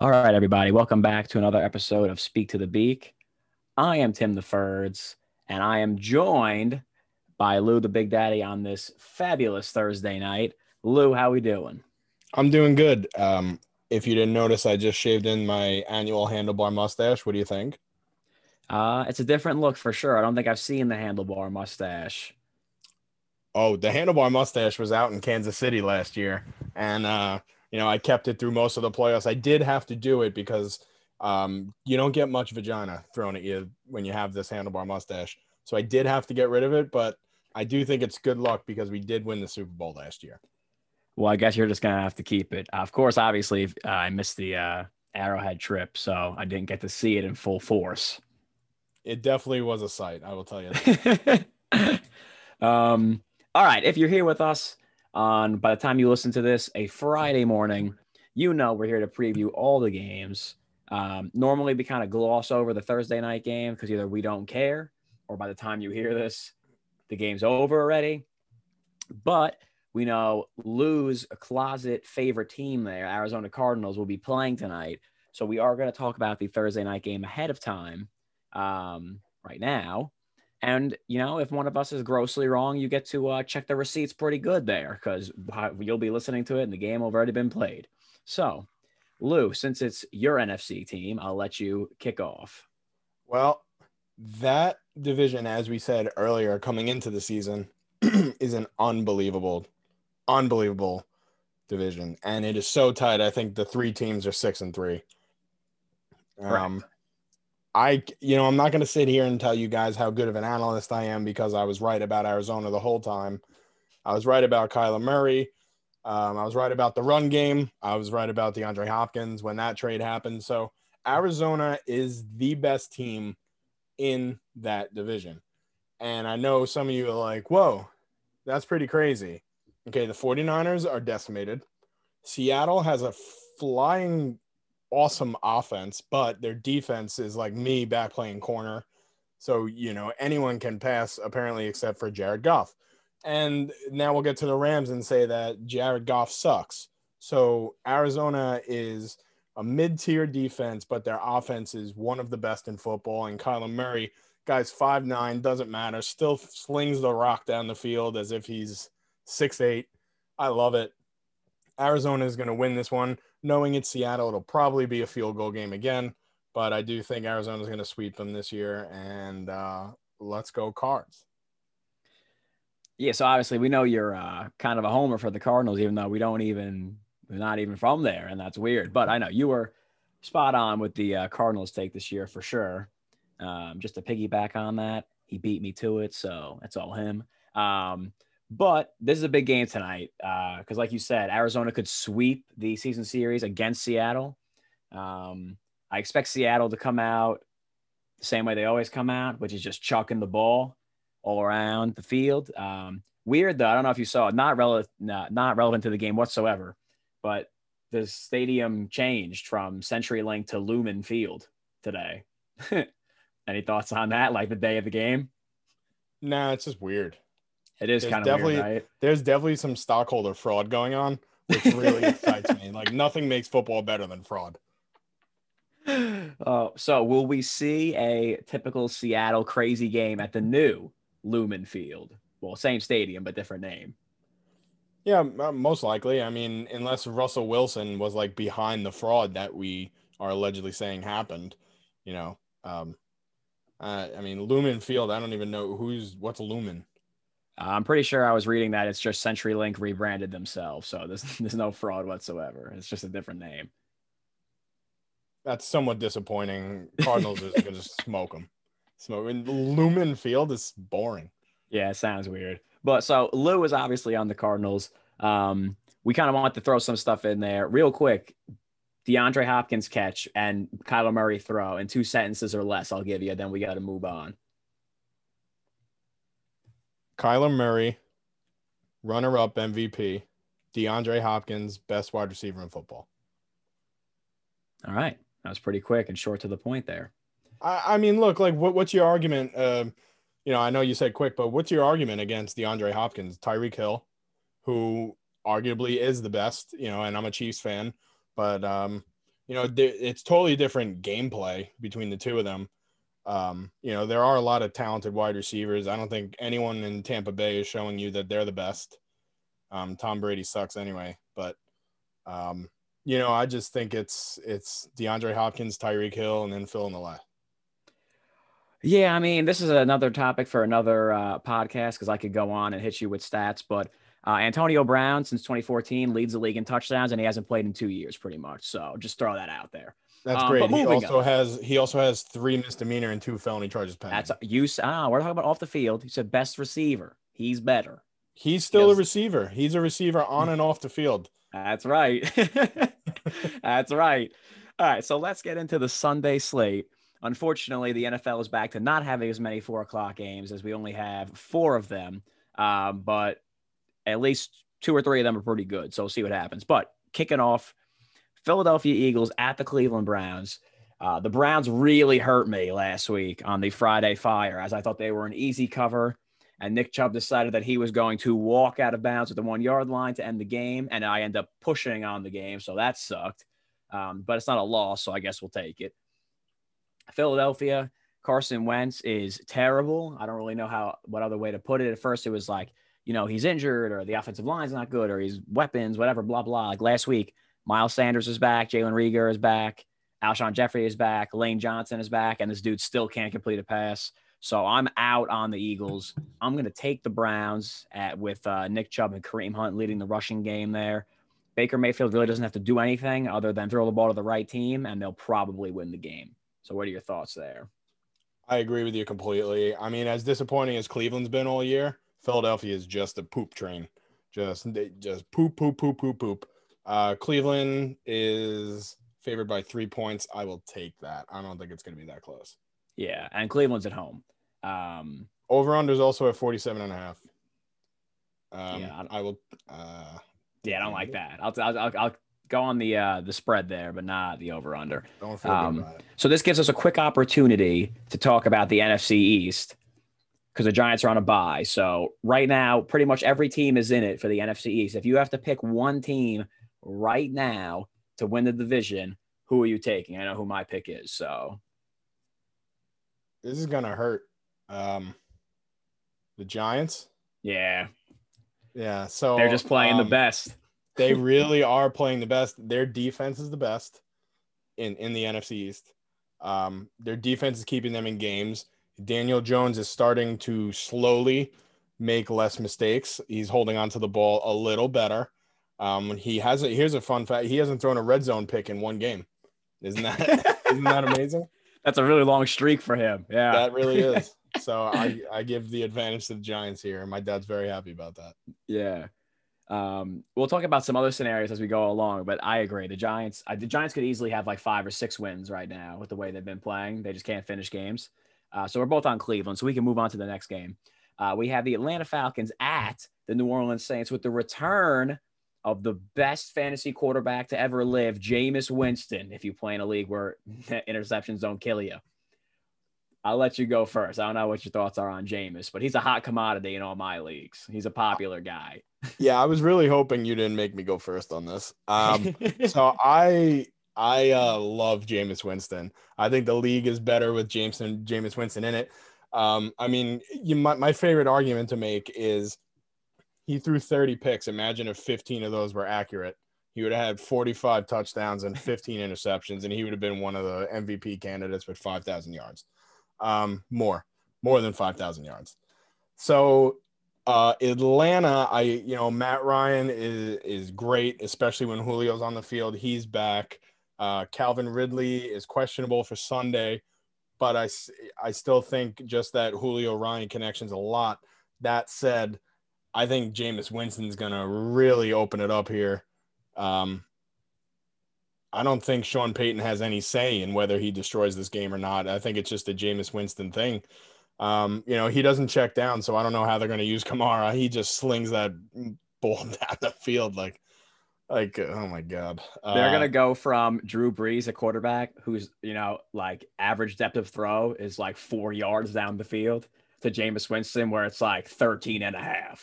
All right, everybody. Welcome back to another episode of Speak to the Beak. I am Tim the Ferds, and I am joined by Lou the Big Daddy on this fabulous Thursday night. Lou, how we doing? I'm doing good. If you didn't notice, I just shaved in my annual handlebar mustache. What do you think? It's a different look for sure. I don't think I've seen the handlebar mustache. Oh, the handlebar mustache was out in Kansas City last year, and you know, I kept it through most of the playoffs. I did have to do it because you don't get much vagina thrown at you when you have this handlebar mustache. So I did have to get rid of it, but I do think it's good luck because we did win the Super Bowl last year. Well, I guess you're just going to have to keep it. Of course, obviously, I missed the Arrowhead trip, so I didn't get to see it in full force. It definitely was a sight, I will tell you that. All right, if you're here with us, by the time you listen to this, a Friday morning, you know we're here to preview all the games. Normally, we kind of gloss over the Thursday night game because either we don't care or by the time you hear this, the game's over already. But we know Lou's closet favorite team there, Arizona Cardinals, will be playing tonight. So we are going to talk about the Thursday night game ahead of time right now. And, you know, if one of us is grossly wrong, you get to check the receipts pretty good there because you'll be listening to it and the game will have already been played. So, Lou, since it's your NFC team, I'll let you kick off. Well, that division, as we said earlier, coming into the season is an unbelievable division. And it is so tight. I think the three teams are 6-3. Right. I'm not going to sit here and tell you guys how good of an analyst I am because I was right about Arizona the whole time. I was right about Kyler Murray. I was right about the run game. I was right about DeAndre Hopkins when that trade happened. So Arizona is the best team in that division. And I know some of you are like, whoa, that's pretty crazy. Okay, the 49ers are decimated. Seattle has a flying – awesome offense, but their defense is like me back playing corner. So, you know, anyone can pass apparently except for Jared Goff. And now we'll get to the Rams and say that Jared Goff sucks. So Arizona is a mid-tier defense, but their offense is one of the best in football. And Kyler Murray, guys, 5'9", doesn't matter, still slings the rock down the field as if he's 6'8". I love it. Arizona is going to win this one. Knowing it's Seattle, it'll probably be a field goal game again, but I do think Arizona's going to sweep them this year, and let's go Cards. Yeah, so obviously we know you're kind of a homer for the Cardinals, even though we're not even from there, and that's weird. But I know you were spot on with the Cardinals take this year for sure. Just to piggyback on that, he beat me to it, so that's all him. But this is a big game tonight because, like you said, Arizona could sweep the season series against Seattle. I expect Seattle to come out the same way they always come out, which is just chucking the ball all around the field. Weird, though. I don't know if you saw it. Not relevant to the game whatsoever, but the stadium changed from CenturyLink to Lumen Field today. Any thoughts on that, like the day of the game? No, it's just weird. It is kind of weird, right? There's definitely some stockholder fraud going on, which really excites me. Like, nothing makes football better than fraud. So will we see a typical Seattle crazy game at the new Lumen Field? Well, same stadium, but different name. Yeah, most likely. I mean, unless Russell Wilson was, like, behind the fraud that we are allegedly saying happened, you know. I mean, Lumen Field, I don't even know what's Lumen. I'm pretty sure I was reading that it's just CenturyLink rebranded themselves, so there's no fraud whatsoever. It's just a different name. That's somewhat disappointing. Cardinals is going to smoke them. Lumen Field is boring. Yeah, it sounds weird. But so Lou is obviously on the Cardinals. We kind of want to throw some stuff in there real quick. DeAndre Hopkins catch and Kyler Murray throw in 2 sentences or less. I'll give you. Then we got to move on. Kyler Murray, runner-up MVP, DeAndre Hopkins, best wide receiver in football. All right. That was pretty quick and short to the point there. I mean, look, like, what's your argument? You know, I know you said quick, but what's your argument against DeAndre Hopkins? Tyreek Hill, who arguably is the best, you know, and I'm a Chiefs fan, but you know, it's totally different gameplay between the two of them. You know, there are a lot of talented wide receivers. I don't think anyone in Tampa Bay is showing you that they're the best. Tom Brady sucks anyway, but you know, I just think it's DeAndre Hopkins, Tyreek Hill, and then fill in the line. Yeah, I mean, this is another topic for another podcast because I could go on and hit you with stats, but Antonio Brown, since 2014, leads the league in touchdowns, and he hasn't played in 2 years pretty much. So just throw that out there. That's great. He also has 3 misdemeanor and 2 felony charges pending. We're talking about off the field. He said best receiver. He's better. He's still a receiver. He's a receiver on and off the field. That's right. That's right. All right, so let's get into the Sunday slate. Unfortunately, the NFL is back to not having as many 4 o'clock games, as we only have 4 of them, but at least 2 or 3 of them are pretty good. So we'll see what happens. But kicking off, Philadelphia Eagles at the Cleveland Browns. The Browns really hurt me last week on the Friday Fire, as I thought they were an easy cover. And Nick Chubb decided that he was going to walk out of bounds at the 1-yard line to end the game. And I end up pushing on the game. So that sucked. But it's not a loss. So I guess we'll take it. Philadelphia, Carson Wentz is terrible. I don't really know what other way to put it. At first, it was like, you know, he's injured, or the offensive line's not good, or his weapons, whatever, blah, blah. Like last week, Miles Sanders is back. Jalen Reagor is back. Alshon Jeffrey is back. Lane Johnson is back. And this dude still can't complete a pass. So I'm out on the Eagles. I'm going to take the Browns with Nick Chubb and Kareem Hunt leading the rushing game there. Baker Mayfield really doesn't have to do anything other than throw the ball to the right team, and they'll probably win the game. So what are your thoughts there? I agree with you completely. I mean, as disappointing as Cleveland's been all year, Philadelphia is just a poop train. Just poop, poop, poop, poop, poop. Cleveland is favored by 3 points. I will take that. I don't think it's going to be that close. Yeah, and Cleveland's at home. Over-under is also at 47.5. I don't like that. I'll go on the spread there, but not the over-under. Don't feel good about it. So this gives us a quick opportunity to talk about the NFC East because the Giants are on a bye. So right now, pretty much every team is in it for the NFC East. If you have to pick one team right now to win the division, who are you taking? I know who my pick is, so... This is going to hurt. The Giants? Yeah. Yeah, so... They're just playing the best. They really are playing the best. Their defense is the best in the NFC East. Their defense is keeping them in games. Daniel Jones is starting to slowly make less mistakes. He's holding onto the ball a little better. Here's a fun fact. He hasn't thrown a red zone pick in 1 game. Isn't that amazing? That's a really long streak for him. Yeah, that really is. So I give the advantage to the Giants here. My dad's very happy about that. Yeah. We'll talk about some other scenarios as we go along, but I agree. The Giants could easily have like 5 or 6 wins right now with the way they've been playing. They just can't finish games. So we're both on Cleveland, so we can move on to the next game. We have the Atlanta Falcons at the New Orleans Saints with the return of the best fantasy quarterback to ever live, Jameis Winston, if you play in a league where interceptions don't kill you. I'll let you go first. I don't know what your thoughts are on Jameis, but he's a hot commodity in all my leagues. He's a popular guy. Yeah, I was really hoping you didn't make me go first on this. So I love Jameis Winston. I think the league is better with Jameis Winston in it. I mean, my favorite argument to make is he threw 30 picks. Imagine if 15 of those were accurate. He would have had 45 touchdowns and 15 interceptions, and he would have been one of the MVP candidates with 5,000 yards. More than 5,000 yards. So Atlanta, Matt Ryan is great, especially when Julio's on the field. He's back. Calvin Ridley is questionable for Sunday, but I still think just that Julio-Ryan connection's a lot. That said, I think Jameis Winston's going to really open it up here. I don't think Sean Payton has any say in whether he destroys this game or not. I think it's just a Jameis Winston thing. He doesn't check down, so I don't know how they're going to use Kamara. He just slings that ball down the field like oh, my God. They're going to go from Drew Brees, a quarterback who's, average depth of throw is like 4 yards down the field, to Jameis Winston where it's like 13.5.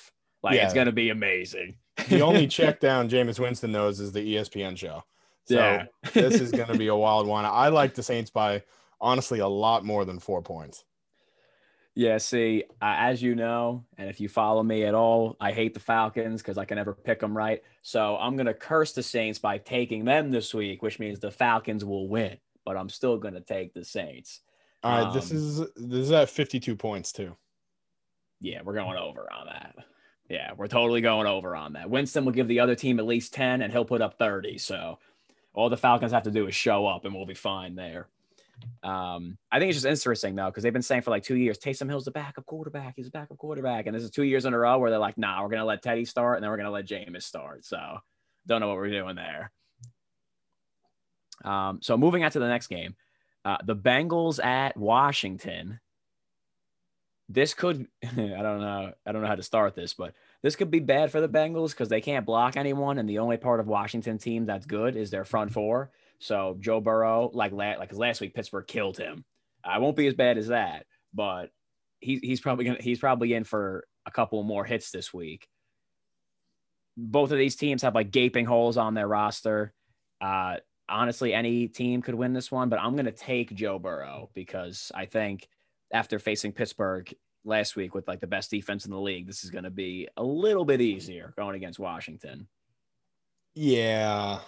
It's going to be amazing. The only check down Jameis Winston knows is the ESPN show. So yeah. This is going to be a wild one. I like the Saints by, honestly, a lot more than 4 points. Yeah, see, as you know, and if you follow me at all, I hate the Falcons because I can never pick them right. So I'm going to curse the Saints by taking them this week, which means the Falcons will win. But I'm still going to take the Saints. All right, this is at 52 points too. Yeah, we're going over on that. Yeah, we're totally going over on that. Winston will give the other team at least 10, and he'll put up 30. So all the Falcons have to do is show up, and we'll be fine there. I think it's just interesting though, because they've been saying for like 2 years, Taysom Hill's the backup quarterback. He's a backup quarterback. And this is 2 years in a row where they're like, nah, we're going to let Teddy start and then we're going to let Jameis start. So don't know what we're doing there. So moving on to the next game, the Bengals at Washington. This could, I don't know how to start this, but this could be bad for the Bengals because they can't block anyone. And the only part of Washington's team that's good is their front four. So Joe Burrow, like last week, Pittsburgh killed him. I won't be as bad as that, but he's probably in for a couple more hits this week. Both of these teams have like gaping holes on their roster. Honestly, any team could win this one, but I'm going to take Joe Burrow because I think after facing Pittsburgh last week with like the best defense in the league, this is going to be a little bit easier going against Washington. Yeah.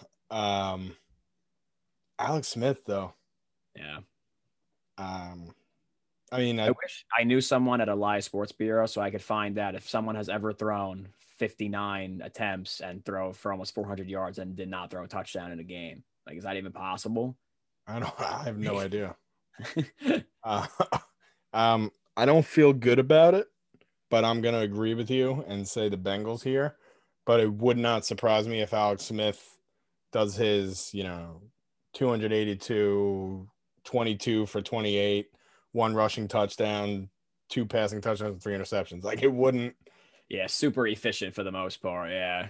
Alex Smith, though. Yeah. I wish I knew someone at a live sports bureau so I could find out if someone has ever thrown 59 attempts and throw for almost 400 yards and did not throw a touchdown in a game. Like, is that even possible? I have no idea. I don't feel good about it, but I'm going to agree with you and say the Bengals here. But it would not surprise me if Alex Smith does his, 282, 22 for 28, one rushing touchdown, two passing touchdowns, and three interceptions. Like it wouldn't. Yeah, super efficient for the most part. Yeah.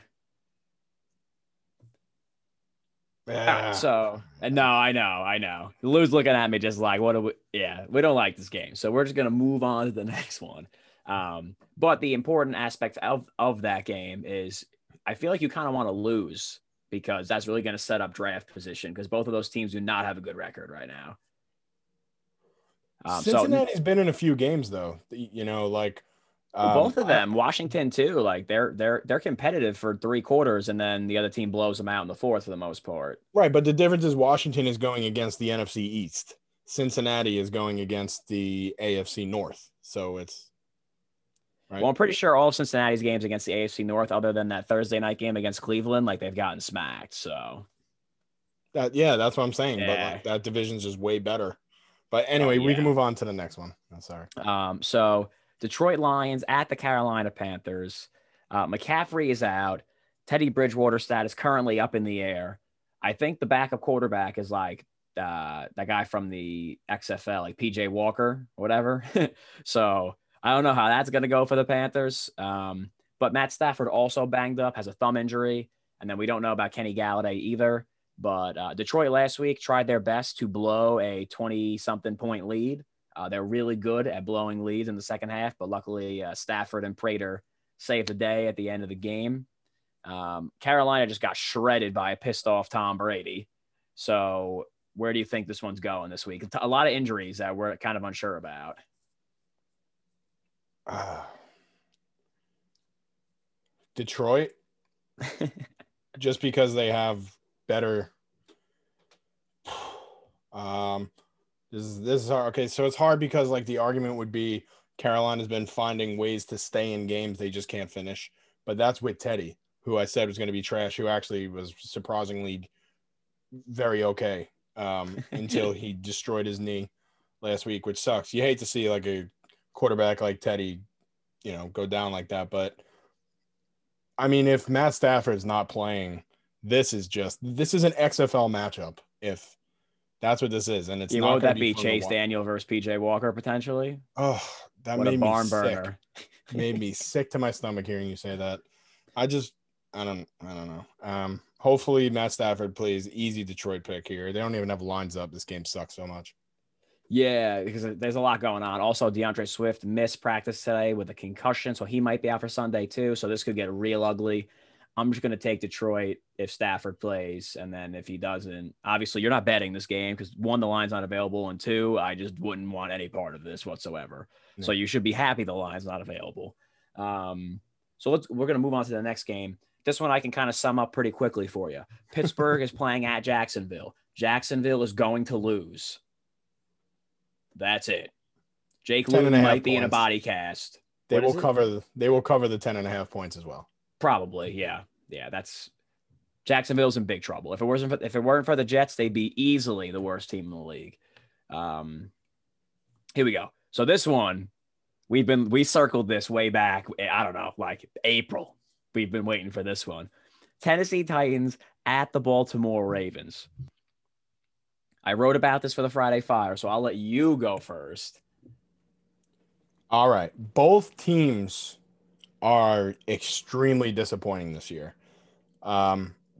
Yeah. So no, I know. Lou's looking at me just like, what do we? Yeah, we don't like this game, so we're just gonna move on to the next one. But the important aspect of that game is, I feel like you kind of want to lose, because that's really going to set up draft position because both of those teams do not have a good record right now. Cincinnati's been in a few games though, both of them, Washington too, like they're competitive for three quarters and then the other team blows them out in the fourth for the most part. Right. But the difference is Washington is going against the NFC East. Cincinnati is going against the AFC North. So it's, right. Well, I'm pretty sure all of Cincinnati's games against the AFC North, other than that Thursday night game against Cleveland, like they've gotten smacked. So, that's what I'm saying. Yeah. But like, that division's just way better. But anyway, we can move on to the next one. I'm sorry. So Detroit Lions at the Carolina Panthers. McCaffrey is out. Teddy Bridgewater status currently up in the air. I think the backup quarterback is like that guy from the XFL, like PJ Walker or whatever. So. I don't know how that's going to go for the Panthers. But Matt Stafford also banged up, has a thumb injury. And then we don't know about Kenny Galladay either. But Detroit last week tried their best to blow a 20-something point lead. They're really good at blowing leads in the second half. But luckily, Stafford and Prater saved the day at the end of the game. Carolina just got shredded by a pissed-off Tom Brady. So where do you think this one's going this week? A lot of injuries that we're kind of unsure about. Detroit, just because they have better. This is hard. Okay, so it's hard because like the argument would be Carolina's been finding ways to stay in games they just can't finish, but that's with Teddy, who I said was going to be trash, who actually was surprisingly very okay until he destroyed his knee last week, which sucks. You hate to see like a quarterback like Teddy, go down like that. But I mean, if Matt Stafford's not playing, this is an XFL matchup. If that's what this is, and it's not that be Chase Daniel versus PJ Walker potentially. Oh, that made me sick. Made me sick to my stomach hearing you say that. I don't know. Hopefully Matt Stafford plays. Easy Detroit pick here. They don't even have lines up. This game sucks so much. Yeah, because there's a lot going on. Also, DeAndre Swift missed practice today with a concussion, so he might be out for Sunday too. So this could get real ugly. I'm just going to take Detroit if Stafford plays. And then if he doesn't, obviously you're not betting this game because one, the line's not available. And two, I just wouldn't want any part of this whatsoever. No. So you should be happy the line's not available. So we're going to move on to the next game. This one I can kind of sum up pretty quickly for you. Pittsburgh is playing at Jacksonville. Jacksonville is going to lose. That's it. Jake Luton might be in a body cast. They will cover the 10.5 points as well. Probably, yeah. Yeah, that's – Jacksonville's in big trouble. If it weren't for the Jets, they'd be easily the worst team in the league. Here we go. So this one, we circled this way back, I don't know, like April. We've been waiting for this one. Tennessee Titans at the Baltimore Ravens. I wrote about this for the Friday Fire, so I'll let you go first. All right. Both teams – are extremely disappointing this year.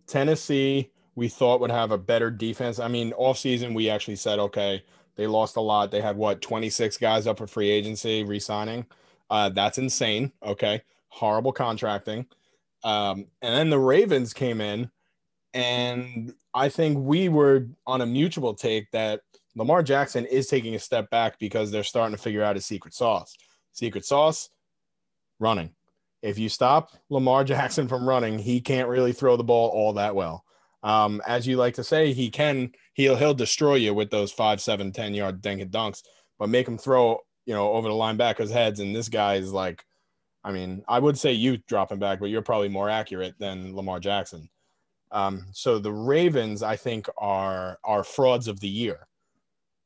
Tennessee, we thought would have a better defense. I mean, off season, we actually said, okay, they lost a lot. They had 26 guys up for free agency re-signing. That's insane. Okay. Horrible contracting. And then the Ravens came in, and I think we were on a mutual take that Lamar Jackson is taking a step back because they're starting to figure out his secret sauce. Secret sauce, running. If you stop Lamar Jackson from running, he can't really throw the ball all that well. As you like to say, he'll destroy you with those 5, 7, 10 yard dink and dunks, but make him throw, over the linebackers' heads. And this guy is like, I mean, I would say you drop him back, but you're probably more accurate than Lamar Jackson. So the Ravens, I think, are frauds of the year.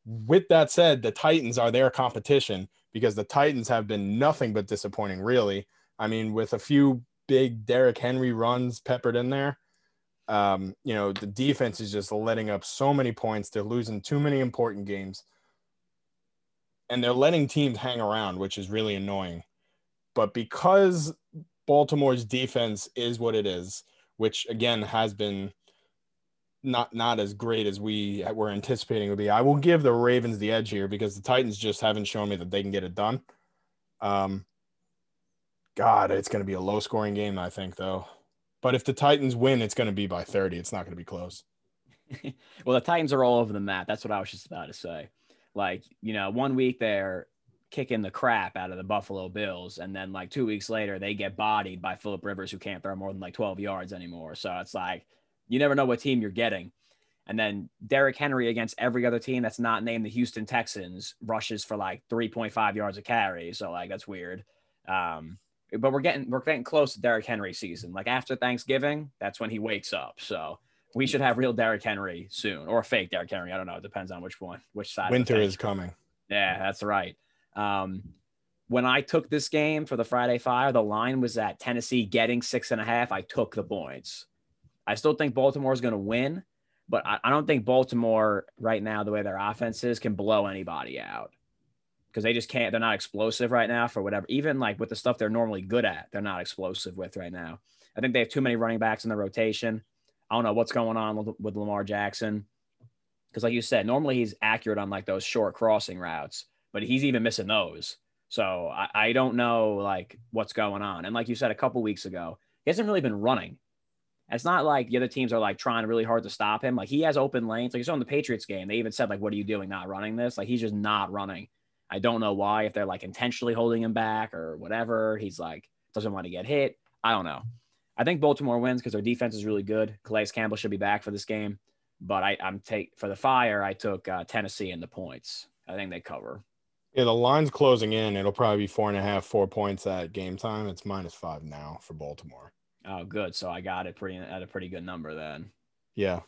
With that said, the Titans are their competition because the Titans have been nothing but disappointing, really. I mean, with a few big Derrick Henry runs peppered in there, the defense is just letting up so many points. They're losing too many important games. And they're letting teams hang around, which is really annoying. But because Baltimore's defense is what it is, which, again, has been not as great as we were anticipating it would be, I will give the Ravens the edge here because the Titans just haven't shown me that they can get it done. God, it's going to be a low-scoring game, I think, though. But if the Titans win, it's going to be by 30. It's not going to be close. Well, the Titans are all over the map. That's what I was just about to say. Like, 1 week they're kicking the crap out of the Buffalo Bills, and then, 2 weeks later they get bodied by Phillip Rivers, who can't throw more than, 12 yards anymore. So it's like you never know what team you're getting. And then Derrick Henry against every other team that's not named the Houston Texans rushes for, 3.5 yards a carry. So, that's weird. But we're getting close to Derrick Henry season. After Thanksgiving, that's when he wakes up. So we should have real Derrick Henry soon, or fake Derrick Henry. I don't know. It depends on which side. Winter is coming. Yeah, that's right. When I took this game for the Friday Fire, the line was at Tennessee getting 6.5. I took the points. I still think Baltimore is going to win, but I don't think Baltimore right now, the way their offense is, can blow anybody out. Because they just can't, they're not explosive right now for whatever. Even with the stuff they're normally good at, they're not explosive with right now. I think they have too many running backs in the rotation. I don't know what's going on with Lamar Jackson. Because like you said, normally he's accurate on those short crossing routes, but he's even missing those. So I don't know what's going on. And like you said a couple weeks ago, he hasn't really been running. It's not like the other teams are trying really hard to stop him. He has open lanes. You saw in the Patriots game, they even said what are you doing not running this? He's just not running. I don't know why, if they're intentionally holding him back or whatever. He's doesn't want to get hit. I don't know. I think Baltimore wins because their defense is really good. Calais Campbell should be back for this game. But I took Tennessee in the points. I think they cover. Yeah, the line's closing in. It'll probably be 4.5, 4 points at game time. It's -5 now for Baltimore. Oh, good. So I got it at a pretty good number then. Yeah.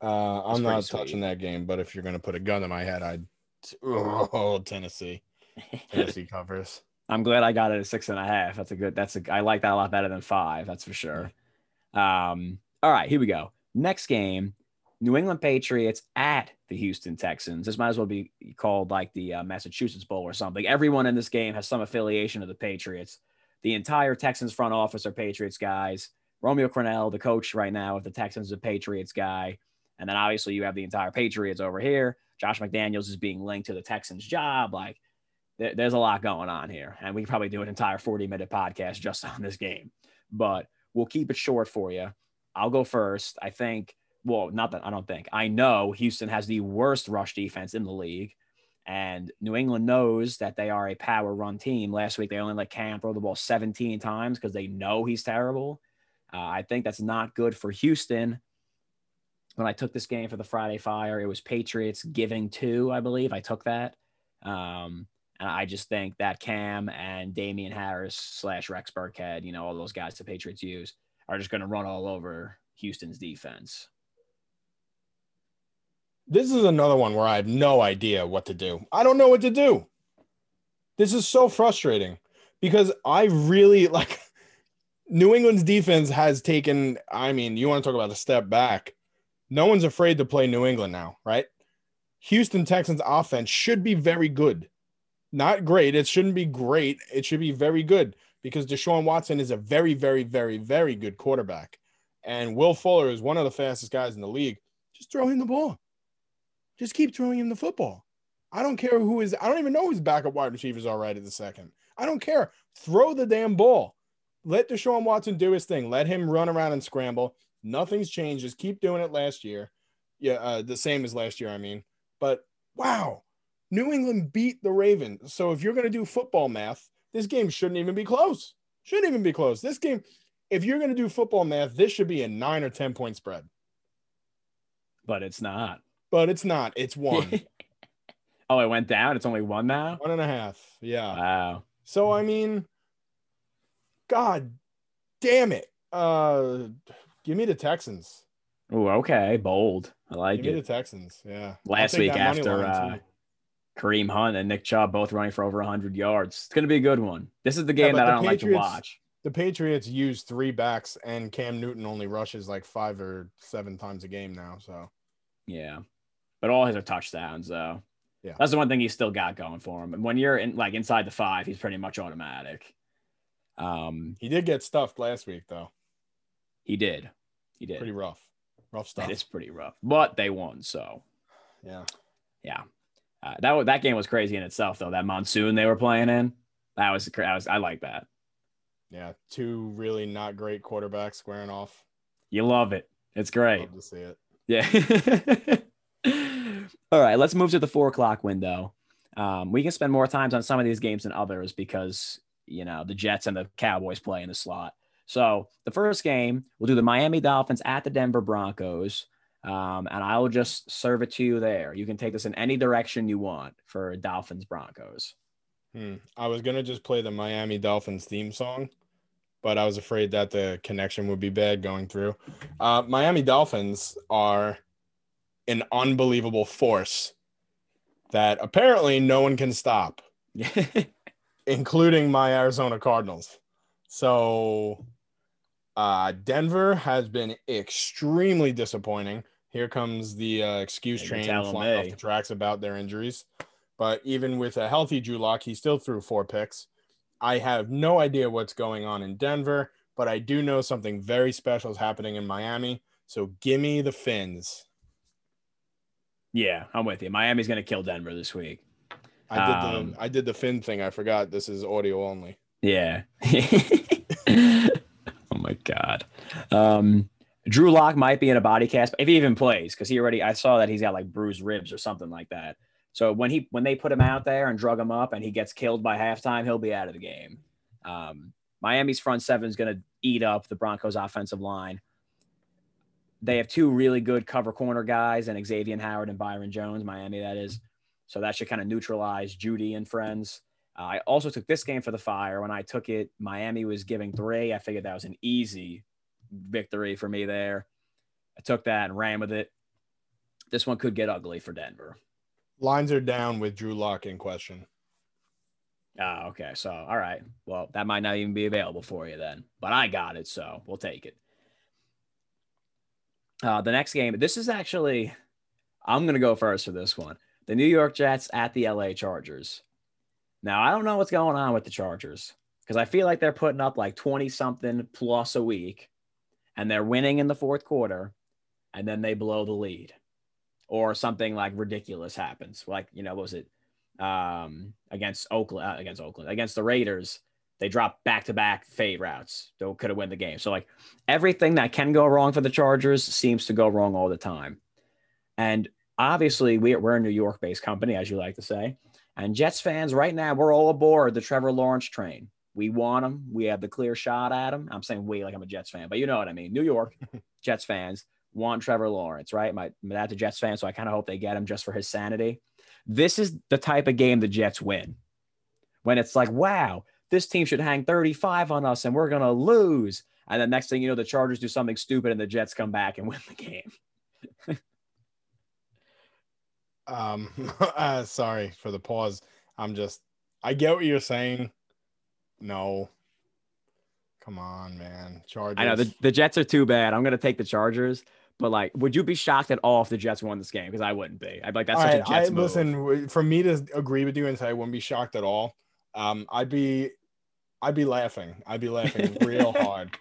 I'm not touching that game, but if you're going to put a gun to my head, I'd. Oh, Tennessee covers. I'm glad I got it at 6.5. I like that a lot better than 5. That's for sure. All right, here we go. Next game, New England Patriots at the Houston Texans. This might as well be called the Massachusetts Bowl or something. Everyone in this game has some affiliation to the Patriots. The entire Texans front office are Patriots guys. Romeo Crennel, the coach right now of the Texans, is a Patriots guy. And then obviously you have the entire Patriots over here. Josh McDaniels is being linked to the Texans job. There's a lot going on here. And we can probably do an entire 40-minute podcast just on this game. But We'll keep it short for you. I'll go first. I think, well, not that I don't think. I know Houston has the worst rush defense in the league, and New England knows that they are a power run team. Last week, they only let Cam throw the ball 17 times because they know he's terrible. I think that's not good for Houston. When I took this game for the Friday Fire, it was Patriots giving 2, I believe. I took that. And I just think that Cam and Damian Harris / Rex Burkhead, you know, all those guys the Patriots use, are just going to run all over Houston's defense. This is another one where I have no idea what to do. I don't know what to do. This is so frustrating because I really like New England's defense has taken, I mean, you want to talk about a step back. No one's afraid to play New England now, right? Houston Texans offense should be very good. Not great. It shouldn't be great. It should be very good because Deshaun Watson is a very, very, very, very good quarterback. And Will Fuller is one of the fastest guys in the league. Just throw him the ball. Just keep throwing him the football. I don't care who is. I don't even know who's backup wide receivers are right at the second. I don't care. Throw the damn ball. Let Deshaun Watson do his thing. Let him run around and scramble. Nothing's changed. Just keep doing it last year. Yeah, the same as last year, I mean. But, wow, New England beat the Ravens. So if you're going to do football math, this game shouldn't even be close. Shouldn't even be close. This game, if you're going to do football math, this should be a 9 or 10-point spread. But it's not. But it's not. It's 1. Oh, it went down? It's only 1 now? 1.5, yeah. Wow. So, I mean, God damn it. Give me the Texans. Oh, okay. Bold. I like it. Give me the Texans, yeah. Last week after Kareem Hunt and Nick Chubb both running for over 100 yards. It's going to be a good one. This is the game that I don't like to watch. The Patriots use 3 backs, and Cam Newton only rushes like 5 or 7 times a game now. So, yeah. But all his are touchdowns, though. Yeah. That's the one thing he's still got going for him. And when you're in, like inside the 5, he's pretty much automatic. He did get stuffed last week, though. He did. Pretty rough. Rough stuff. It's pretty rough. But they won, so. Yeah. Yeah. That game was crazy in itself, though. That monsoon they were playing in. I like that. Yeah. 2 really not great quarterbacks squaring off. You love it. It's great. I love to see it. Yeah. All right. Let's move to the 4:00 window. We can spend more time on some of these games than others because, you know, the Jets and the Cowboys play in the slot. So the first game, we'll do the Miami Dolphins at the Denver Broncos, and I will just serve it to you there. You can take this in any direction you want for Dolphins-Broncos. I was going to just play the Miami Dolphins theme song, but I was afraid that the connection would be bad going through. Miami Dolphins are an unbelievable force that apparently no one can stop, including my Arizona Cardinals. So – Denver has been extremely disappointing. Here comes the excuse train flying off the tracks about their injuries. But even with a healthy Drew Lock, he still threw 4 picks. I have no idea what's going on in Denver, but I do know something very special is happening in Miami. So give me the Fins. Yeah, I'm with you. Miami's going to kill Denver this week. I did the Fin thing. I forgot this is audio only. Yeah. My God. Drew Lock might be in a body cast if he even plays, because I saw that he's got like bruised ribs or something like that. So when they put him out there and drug him up and he gets killed by halftime, he'll be out of the game. Miami's front seven is going to eat up the Broncos offensive line. They have 2 really good cover corner guys, and Xavier Howard and Byron Jones, Miami that is. So that should kind of neutralize Judy and friends. I also took this game for the Fire. When I took it, Miami was giving 3. I figured that was an easy victory for me there. I took that and ran with it. This one could get ugly for Denver. Lines are down with Drew Lock in question. Oh, okay. So, all right. Well, that might not even be available for you then. But I got it, so we'll take it. The next game, this is actually – I'm going to go first for this one. The New York Jets at the LA Chargers. Now, I don't know what's going on with the Chargers because I feel like they're putting up like 20-something plus a week, and they're winning in the 4th quarter, and then they blow the lead or something like ridiculous happens. Like, you know, what was it against Oakland, against the Raiders? They dropped back-to-back fade routes. They could have won the game. So, like, everything that can go wrong for the Chargers seems to go wrong all the time. And obviously, we're a New York-based company, as you like to say. And Jets fans, right now, we're all aboard the Trevor Lawrence train. We want him. We have the clear shot at him. I'm saying we like I'm a Jets fan, but you know what I mean. New York Jets fans want Trevor Lawrence, right? My dad's a Jets fan, so I kind of hope they get him just for his sanity. This is the type of game the Jets win. When it's like, wow, this team should hang 35 on us and we're going to lose. And the next thing you know, the Chargers do something stupid and the Jets come back and win the game. Sorry for the pause. I get what you're saying. No. Come on, man. Chargers. I know the Jets are too bad. I'm going to take the Chargers. But, like, would you be shocked at all if the Jets won this game? Because I wouldn't be. I'd be like, that's such a Jets move. Listen, for me to agree with you and say I wouldn't be shocked at all, I'd be laughing. I'd be laughing real hard.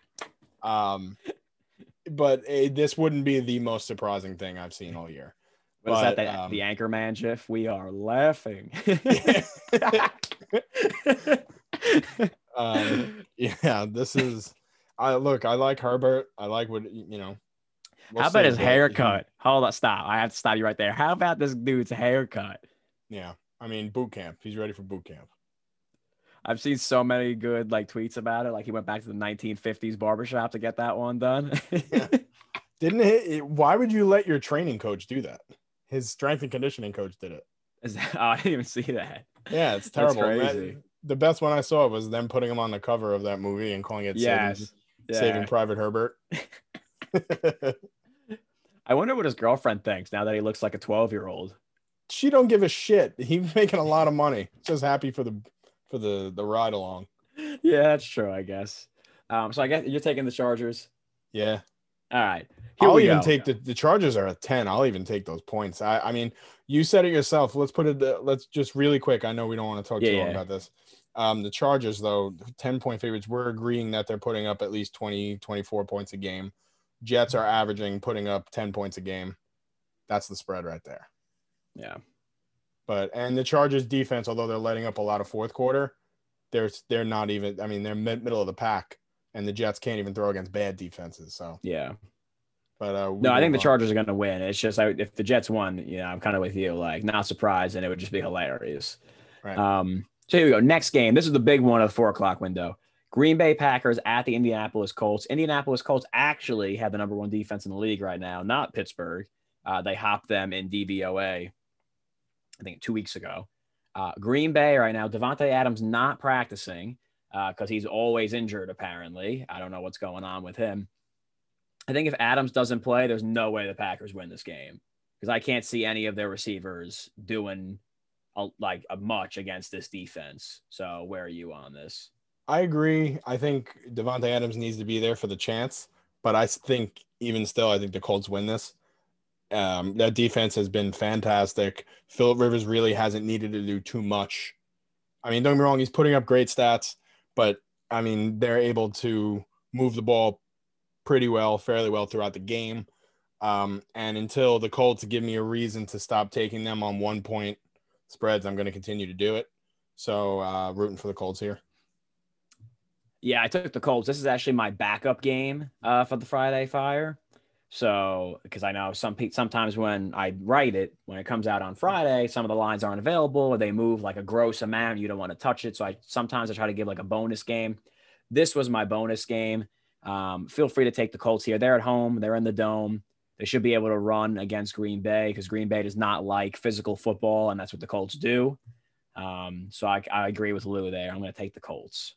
But this wouldn't be the most surprising thing I've seen all year. What is that, the Anchorman gif? We are laughing. Yeah, this is – look, I like Herbert. I like what – you know. How about his haircut? Hold on, stop. I have to stop you right there. How about this dude's haircut? Yeah, I mean, boot camp. He's ready for boot camp. I've seen so many good, like, tweets about it. Like, he went back to the 1950s barbershop to get that one done. Yeah. Didn't it? Why would you let your training coach do that? His strength and conditioning coach did it. I didn't even see that. Yeah, it's terrible. That, the best one I saw was them putting him on the cover of that movie and calling it Saving Private Herbert. I wonder what his girlfriend thinks now that he looks like a 12-year-old. She don't give a shit. He's making a lot of money. Just happy for the ride along. Yeah, that's true, I guess. So I guess you're taking the Chargers. Yeah. All right. Take the Chargers are a 10. I'll even take those points. I mean, you said it yourself. Let's just really quick. I know we don't want to talk too long about this. The Chargers, though, 10-point favorites. We're agreeing that they're putting up at least 20, 24 points a game. Jets are averaging, putting up 10 points a game. That's the spread right there. Yeah. And the Chargers defense, although they're letting up a lot of fourth quarter, they're not even – I mean, they're middle of the pack, and the Jets can't even throw against bad defenses. So, yeah. But no, I think the Chargers are going to win. It's just if the Jets won, you know, I'm kind of with you, like, not surprised, and it would just be hilarious. Right. So here we go. Next game. This is the big one of the 4:00 window. Green Bay Packers at the Indianapolis Colts. Indianapolis Colts actually have the number one defense in the league right now, not Pittsburgh. They hopped them in DVOA, I think, 2 weeks ago. Green Bay right now, Devontae Adams not practicing because he's always injured, apparently. I don't know what's going on with him. I think if Adams doesn't play, there's no way the Packers win this game because I can't see any of their receivers doing a much against this defense. So where are you on this? I agree. I think Devontae Adams needs to be there for the chance, but I think even still, I think the Colts win this. That defense has been fantastic. Phillip Rivers really hasn't needed to do too much. I mean, don't get me wrong, he's putting up great stats, but I mean, they're able to move the ball pretty well, fairly well throughout the game. And until the Colts give me a reason to stop taking them on 1-point spreads, I'm going to continue to do it. So rooting for the Colts here. Yeah, I took the Colts. This is actually my backup game for the Friday Fire. So, because I know sometimes when I write it, when it comes out on Friday, some of the lines aren't available or they move like a gross amount. You don't want to touch it. So sometimes I try to give like a bonus game. This was my bonus game. Feel free to take the Colts here. They're at home. They're in the dome. They should be able to run against Green Bay because Green Bay does not like physical football, and that's what the Colts do. So I agree with Lou there. I'm going to take the Colts.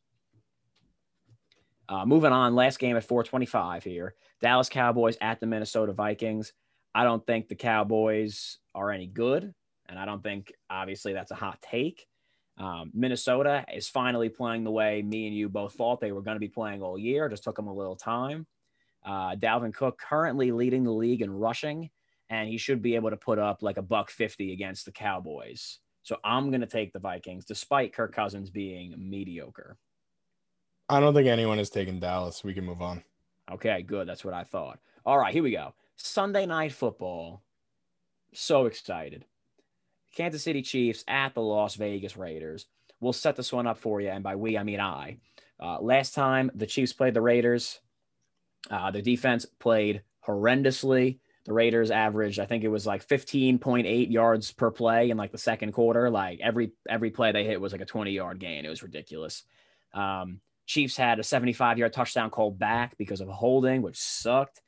Moving on, last game at 4:25 here. Dallas Cowboys at the Minnesota Vikings. I don't think the Cowboys are any good, and I don't think, obviously, that's a hot take. Minnesota is finally playing the way me and you both thought they were going to be playing all year. Just took them a little time. Dalvin Cook currently leading the league in rushing, and he should be able to put up like $150 against the Cowboys. So I'm going to take the Vikings, despite Kirk Cousins being mediocre. I don't think anyone has taken Dallas. We can move on. Okay, good. That's what I thought. All right, here we go. Sunday Night Football. So excited. Kansas City Chiefs at the Las Vegas Raiders. We'll set this one up for you. And by we, I mean I. Last time the Chiefs played the Raiders, their defense played horrendously. The Raiders averaged, I think it was like 15.8 yards per play in like the second quarter. Like every play they hit was like a 20-yard gain. It was ridiculous. Chiefs had a 75-yard touchdown called back because of a holding, which sucked.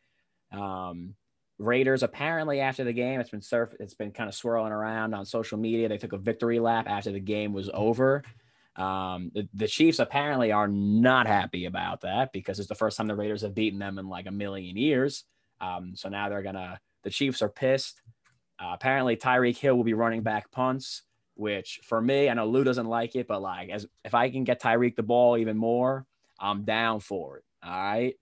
Raiders apparently after the game, it's been kind of swirling around on social media. They took a victory lap after the game was over. The Chiefs apparently are not happy about that because it's the first time the Raiders have beaten them in like a million years. So now the Chiefs are pissed. Apparently Tyreek Hill will be running back punts, which for me, I know Lou doesn't like it, but like if I can get Tyreek the ball even more, I'm down for it. All right.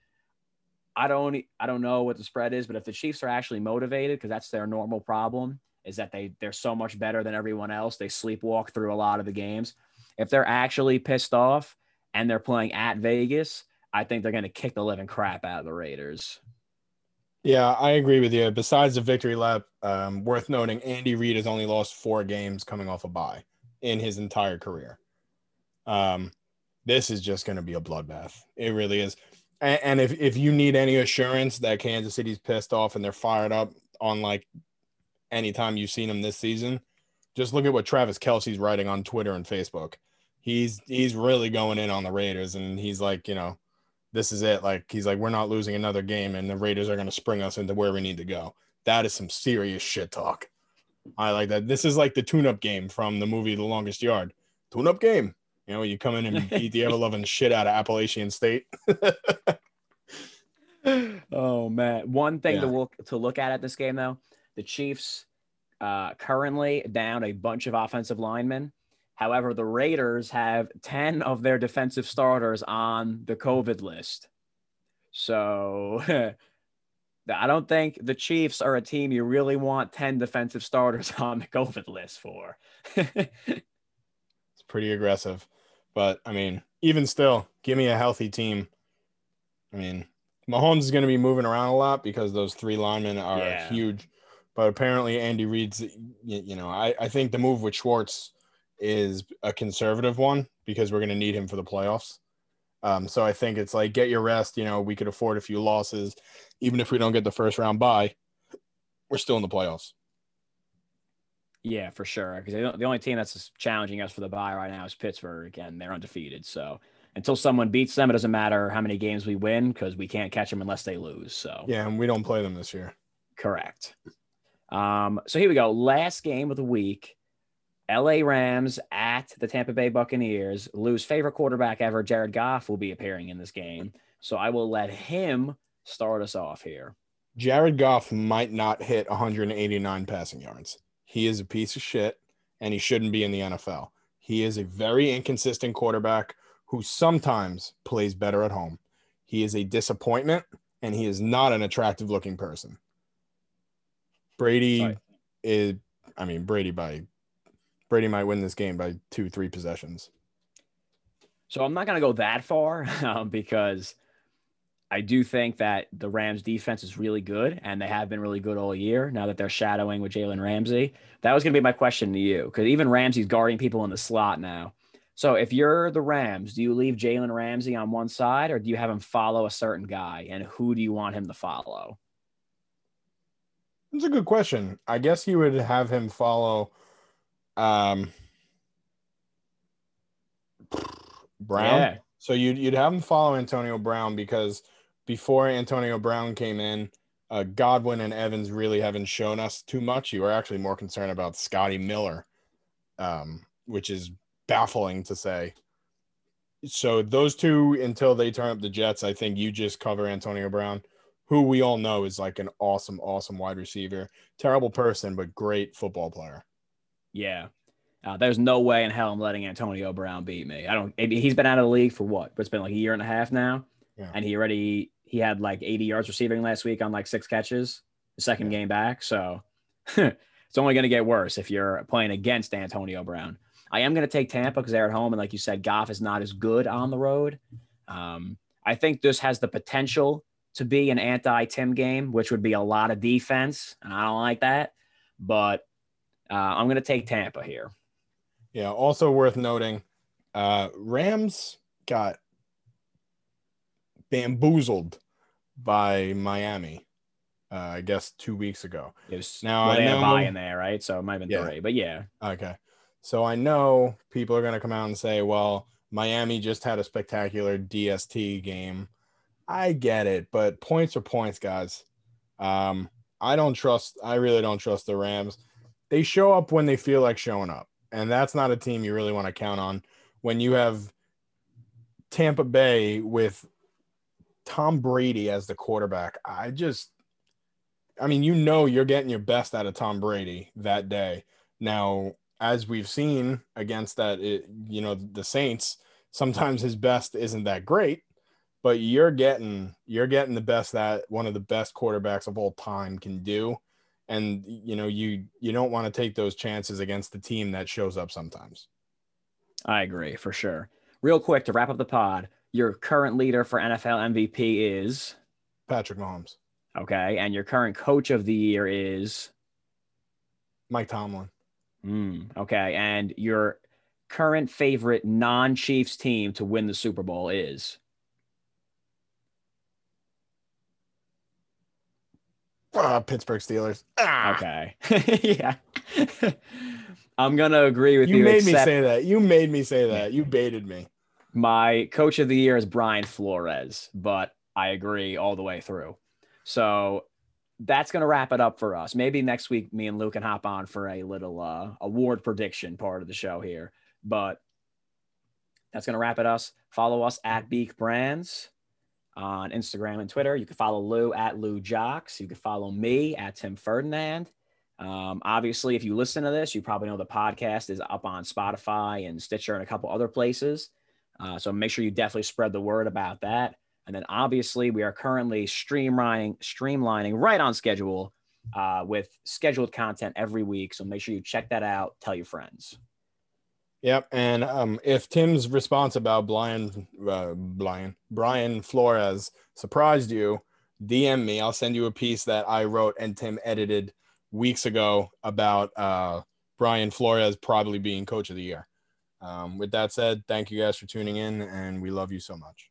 I don't know what the spread is, but if the Chiefs are actually motivated, because that's their normal problem, is that they're so much better than everyone else. They sleepwalk through a lot of the games. If they're actually pissed off and they're playing at Vegas, I think they're going to kick the living crap out of the Raiders. Yeah, I agree with you. Besides the victory lap, worth noting, Andy Reid has only lost 4 games coming off a bye in his entire career. This is just going to be a bloodbath. It really is. And if you need any assurance that Kansas City's pissed off and they're fired up on like any time you've seen them this season, just look at what Travis Kelce's writing on Twitter and Facebook. He's really going in on the Raiders, and he's like, you know, this is it. Like, he's like, we're not losing another game, and the Raiders are going to spring us into where we need to go. That is some serious shit talk. I like that. This is like the tune-up game from the movie The Longest Yard. Tune-up game. You know, you come in and beat the ever-loving shit out of Appalachian State. Oh, man. One thing to look at this game, though, the Chiefs currently down a bunch of offensive linemen. However, the Raiders have 10 of their defensive starters on the COVID list. So I don't think the Chiefs are a team you really want 10 defensive starters on the COVID list for. It's pretty aggressive. But, I mean, even still, give me a healthy team. I mean, Mahomes is going to be moving around a lot because those 3 linemen are huge. But apparently Andy Reid's, you know, I think the move with Schwartz is a conservative one because we're going to need him for the playoffs. So I think it's like, get your rest. You know, we could afford a few losses. Even if we don't get the first round bye, we're still in the playoffs. Yeah, for sure. Because the only team that's challenging us for the bye right now is Pittsburgh, and they're undefeated. So until someone beats them, it doesn't matter how many games we win because we can't catch them unless they lose. So yeah, and we don't play them this year. Correct. So here we go. Last game of the week. LA Rams at the Tampa Bay Buccaneers. Lou's favorite quarterback ever, Jared Goff, will be appearing in this game. So I will let him start us off here. Jared Goff might not hit 189 passing yards. He is a piece of shit, and he shouldn't be in the NFL. He is a very inconsistent quarterback who sometimes plays better at home. He is a disappointment, and he is not an attractive-looking person. Brady might win this game by 2-3 possessions. So I'm not going to go that far because I do think that the Rams defense is really good, and they have been really good all year now that they're shadowing with Jalen Ramsey. That was going to be my question to you because even Ramsey's guarding people in the slot now. So if you're the Rams, do you leave Jalen Ramsey on one side or do you have him follow a certain guy, and who do you want him to follow? That's a good question. I guess you would have him follow – Brown. Yeah. So you'd have him follow Antonio Brown because before Antonio Brown came in, Godwin and Evans really haven't shown us too much. You were actually more concerned about Scotty Miller, which is baffling to say. So those two, until they turn up the Jets, I think you just cover Antonio Brown, who we all know is like an awesome, awesome wide receiver, terrible person, but great football player. Yeah. There's no way in hell I'm letting Antonio Brown beat me. He's been out of the league for what? It's been like a year and a half now. Yeah. And he had like 80 yards receiving last week on like 6 catches, the second game back. So it's only going to get worse if you're playing against Antonio Brown. I am going to take Tampa because they're at home. And like you said, Goff is not as good on the road. I think this has the potential to be an anti-Tim game, which would be a lot of defense. And I don't like that, but I'm going to take Tampa here. Yeah, also worth noting, Rams got bamboozled by Miami, I guess 2 weeks ago. It was now I know in there, right? So it might have been three, but yeah. Okay. So I know people are going to come out and say, well, Miami just had a spectacular DST game. I get it, but points are points, guys. I really don't trust the Rams. They show up when they feel like showing up, and that's not a team you really want to count on. When you have Tampa Bay with Tom Brady as the quarterback, you're getting your best out of Tom Brady that day. Now, as we've seen against the Saints, sometimes his best isn't that great, but you're getting the best that one of the best quarterbacks of all time can do. And, you don't want to take those chances against the team that shows up sometimes. I agree for sure. Real quick to wrap up the pod, your current leader for NFL MVP is Patrick Mahomes. Okay. And your current coach of the year is Mike Tomlin. Okay. And your current favorite non-Chiefs team to win the Super Bowl is? Pittsburgh Steelers. Okay. Yeah. I'm going to agree with you. You made me say that. You baited me. My coach of the year is Brian Flores, but I agree all the way through. So that's going to wrap it up for us. Maybe next week, me and Luke can hop on for a little award prediction part of the show here, but that's going to wrap it us. Follow us at Beak Brands on Instagram and Twitter. You can follow Lou at Lou Jocks. You can follow me at Tim Ferdinand. Obviously, if you listen to this, you probably know the podcast is up on Spotify and Stitcher and a couple other places. So make sure you definitely spread the word about that. And then obviously we are currently streamlining right on schedule with scheduled content every week. So make sure you check that out. Tell your friends. Yep. And if Tim's response about Brian Flores surprised you, DM me. I'll send you a piece that I wrote and Tim edited weeks ago about Brian Flores probably being coach of the year. With that said, thank you guys for tuning in, and we love you so much.